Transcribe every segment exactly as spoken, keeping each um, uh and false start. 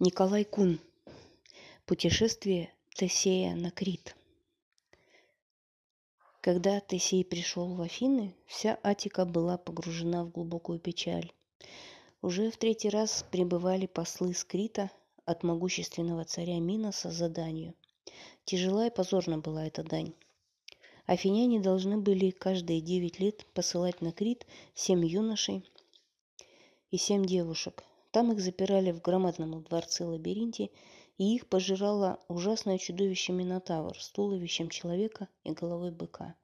Николай Кун. Путешествие Тесея на Крит. Когда Тесей пришел в Афины, вся Атика была погружена в глубокую печаль. Уже в третий раз прибывали послы с Крита от могущественного царя Миноса за данью. Тяжела и позорна была эта дань. Афиняне должны были каждые девять лет посылать на Крит семь юношей и семь девушек. Там их запирали в громадном дворце-лабиринте, и их пожирало ужасное чудовище Минотавр с туловищем человека и головой быка.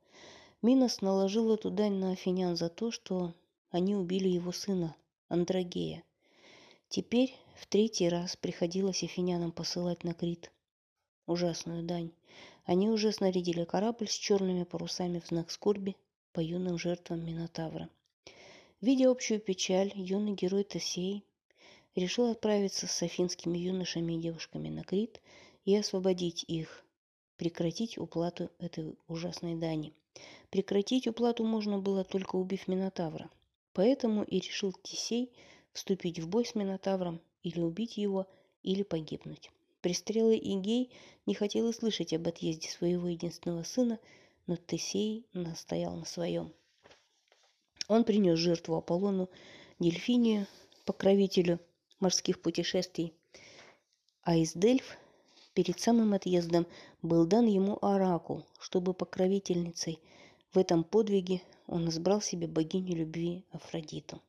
Минос наложил эту дань на афинян за то, что они убили его сына, Андрогея. Теперь в третий раз приходилось афинянам посылать на Крит ужасную дань. Они уже снарядили корабль с черными парусами в знак скорби по юным жертвам Минотавра. Видя общую печаль, юный герой Тесей решил отправиться с афинскими юношами и девушками на Крит и освободить их, прекратить уплату этой ужасной дани. Прекратить уплату можно было только убив Минотавра. Поэтому и решил Тесей вступить в бой с Минотавром, или убить его, или погибнуть. Престрелый Эгей не хотел и слышать об отъезде своего единственного сына, но Тесей настоял на своем. Он принес жертву Аполлону Дельфинию, покровителю морских путешествий, а из Дельф перед самым отъездом был дан ему оракул, чтобы покровительницей в этом подвиге он избрал себе богиню любви Афродиту.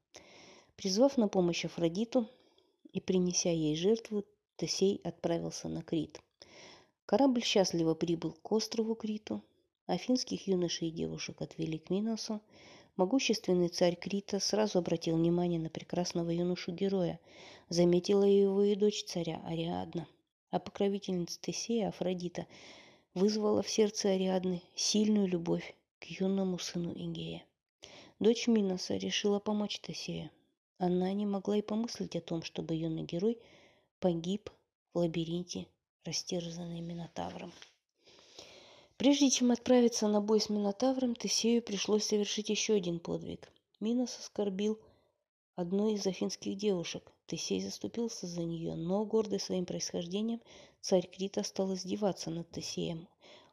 Призвав на помощь Афродиту и принеся ей жертву, Тесей отправился на Крит. Корабль счастливо прибыл к острову Криту, афинских юношей и девушек отвели к Миносу. Могущественный царь Крита сразу обратил внимание на прекрасного юношу-героя, заметила его и дочь царя Ариадна, а покровительница Тесея Афродита вызвала в сердце Ариадны сильную любовь к юному сыну Эгея. Дочь Миноса решила помочь Тесею. Она не могла и помыслить о том, чтобы юный герой погиб в лабиринте, растерзанный Минотавром. Прежде чем отправиться на бой с Минотавром, Тесею пришлось совершить еще один подвиг. Минос оскорбил одну из афинских девушек. Тесей заступился за нее, но, гордый своим происхождением, царь Крита стал издеваться над Тесеем.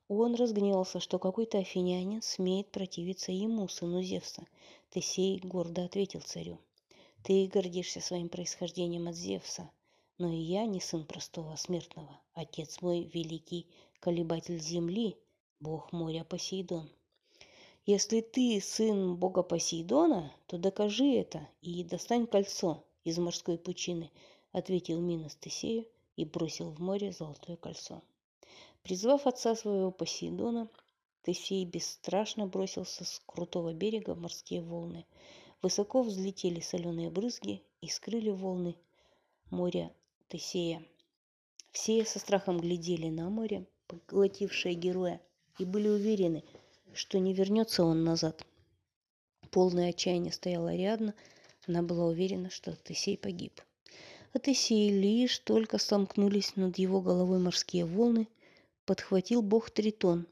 Он разгневался, что какой-то афинянин смеет противиться ему, сыну Зевса. Тесей гордо ответил царю: «Ты гордишься своим происхождением от Зевса, но и я не сын простого смертного. Отец мой – великий колебатель земли, бог моря Посейдон. Если ты сын бога Посейдона, то докажи это и достань кольцо из морской пучины», — ответил Минос Тесею и бросил в море золотое кольцо. Призвав отца своего Посейдона, Тесей бесстрашно бросился с крутого берега в морские волны. Высоко взлетели соленые брызги и скрыли волны моря Тесея. Все со страхом глядели на море, поглотившее героя, и были уверены, что не вернется он назад. Полное отчаяние стояла Ариадна, она была уверена, что Тесей погиб. А Тесей лишь только сомкнулись над его головой морские волны, подхватил бог Тритон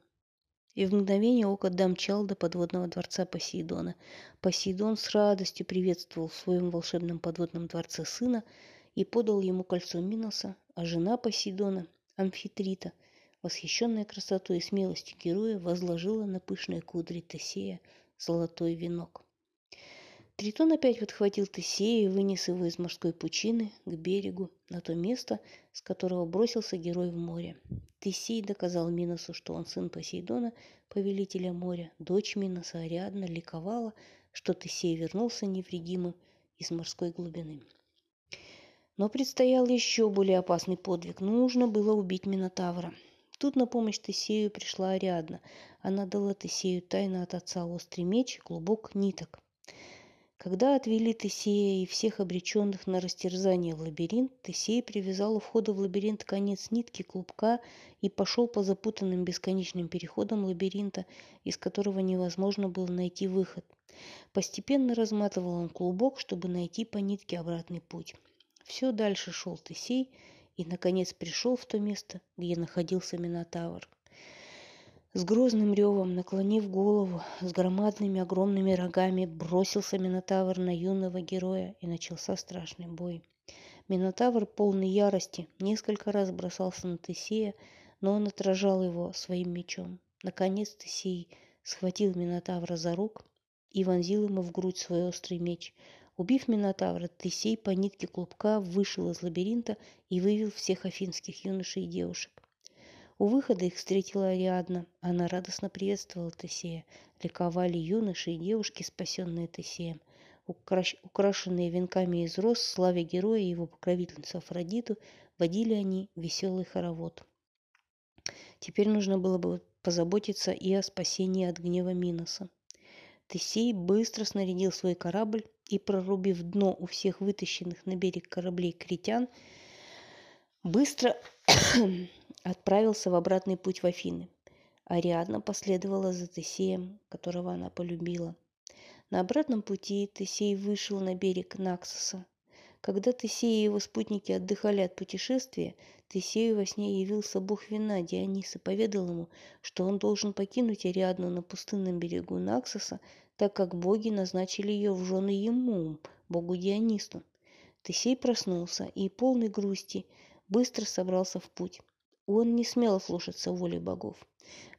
и в мгновение ока домчал до подводного дворца Посейдона. Посейдон с радостью приветствовал в своем волшебном подводном дворце сына и подал ему кольцо Миноса, а жена Посейдона, Амфитрита, восхищенная красотой и смелостью героя, возложила на пышные кудри Тесея золотой венок. Тритон опять подхватил Тесея и вынес его из морской пучины к берегу, на то место, с которого бросился герой в море. Тесей доказал Миносу, что он сын Посейдона, повелителя моря. Дочь Миноса Ариадна ликовала, что Тесей вернулся невредимым из морской глубины. Но предстоял еще более опасный подвиг. Нужно было убить Минотавра. Тут на помощь Тесею пришла Ариадна. Она дала Тесею тайно от отца острый меч, клубок ниток. Когда отвели Тесея и всех обреченных на растерзание в лабиринт, Тесей привязал у входа в лабиринт конец нитки клубка и пошел по запутанным бесконечным переходам лабиринта, из которого невозможно было найти выход. Постепенно разматывал он клубок, чтобы найти по нитке обратный путь. Все дальше шел Тесей и, наконец, пришел в то место, где находился Минотавр. С грозным ревом, наклонив голову, с громадными огромными рогами бросился Минотавр на юного героя, и начался страшный бой. Минотавр, полный ярости, несколько раз бросался на Тесея, но он отражал его своим мечом. Наконец Тесей схватил Минотавра за руку и вонзил ему в грудь свой острый меч. Убив Минотавра, Тесей по нитке клубка вышел из лабиринта и вывел всех афинских юношей и девушек. У выхода их встретила Ариадна. Она радостно приветствовала Тесея. Ликовали юноши и девушки, спасенные Тесеем. Украш... Украшенные венками из роз, славя героя и его покровительницу Афродиту, водили они веселый хоровод. Теперь нужно было бы позаботиться и о спасении от гнева Миноса. Тесей быстро снарядил свой корабль и, прорубив дно у всех вытащенных на берег кораблей критян, быстро отправился в обратный путь в Афины. Ариадна последовала за Тесеем, которого она полюбила. На обратном пути Тесей вышел на берег Наксоса. Когда Тесей и его спутники отдыхали от путешествия, Тесею во сне явился бог вина Дионис и поведал ему, что он должен покинуть Ариадну на пустынном берегу Наксоса, так как боги назначили ее в жены ему, богу Дионису. Тесей проснулся и, полный грусти, быстро собрался в путь. Он не смел слушаться воли богов.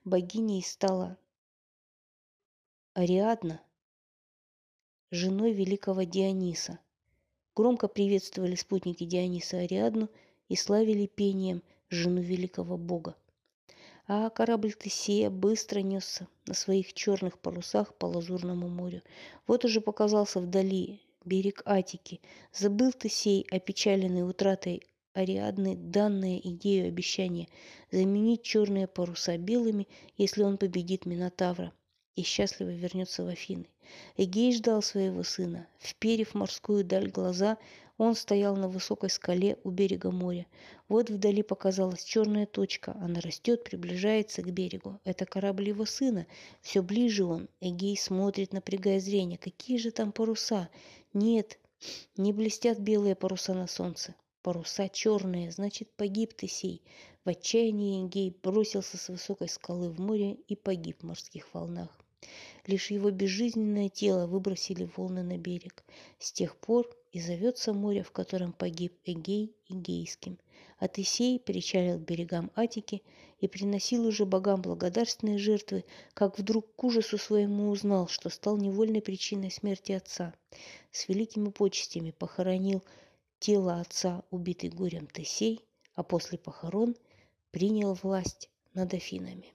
Богиней стала Ариадна, женой великого Диониса. Громко приветствовали спутники Диониса Ариадну и славили пением жену великого бога. А корабль Тесея быстро несся на своих черных парусах по Лазурному морю. Вот уже показался вдали берег Атики. Забыл Тесей, опечаленный утратой Ариадны, данное Эгею обещание заменить черные паруса белыми, если он победит Минотавра и счастливо вернется в Афины. Эгей ждал своего сына. Вперев морскую даль глаза, он стоял на высокой скале у берега моря. Вот вдали показалась черная точка. Она растет, приближается к берегу. Это корабль его сына. Все ближе он. Эгей смотрит, напрягая зрение. Какие же там паруса? Нет, не блестят белые паруса на солнце. Паруса черные, значит, погиб Тесей. В отчаянии Эгей бросился с высокой скалы в море и погиб в морских волнах. Лишь его безжизненное тело выбросили волны на берег. С тех пор и зовется море, в котором погиб Эгей, Эгейским. А Тесей причалил к берегам Атики и приносил уже богам благодарственные жертвы, как вдруг к ужасу своему узнал, что стал невольной причиной смерти отца. С великими почестями похоронил тело отца, убитый горем Тесей, а после похорон принял власть над Афинами.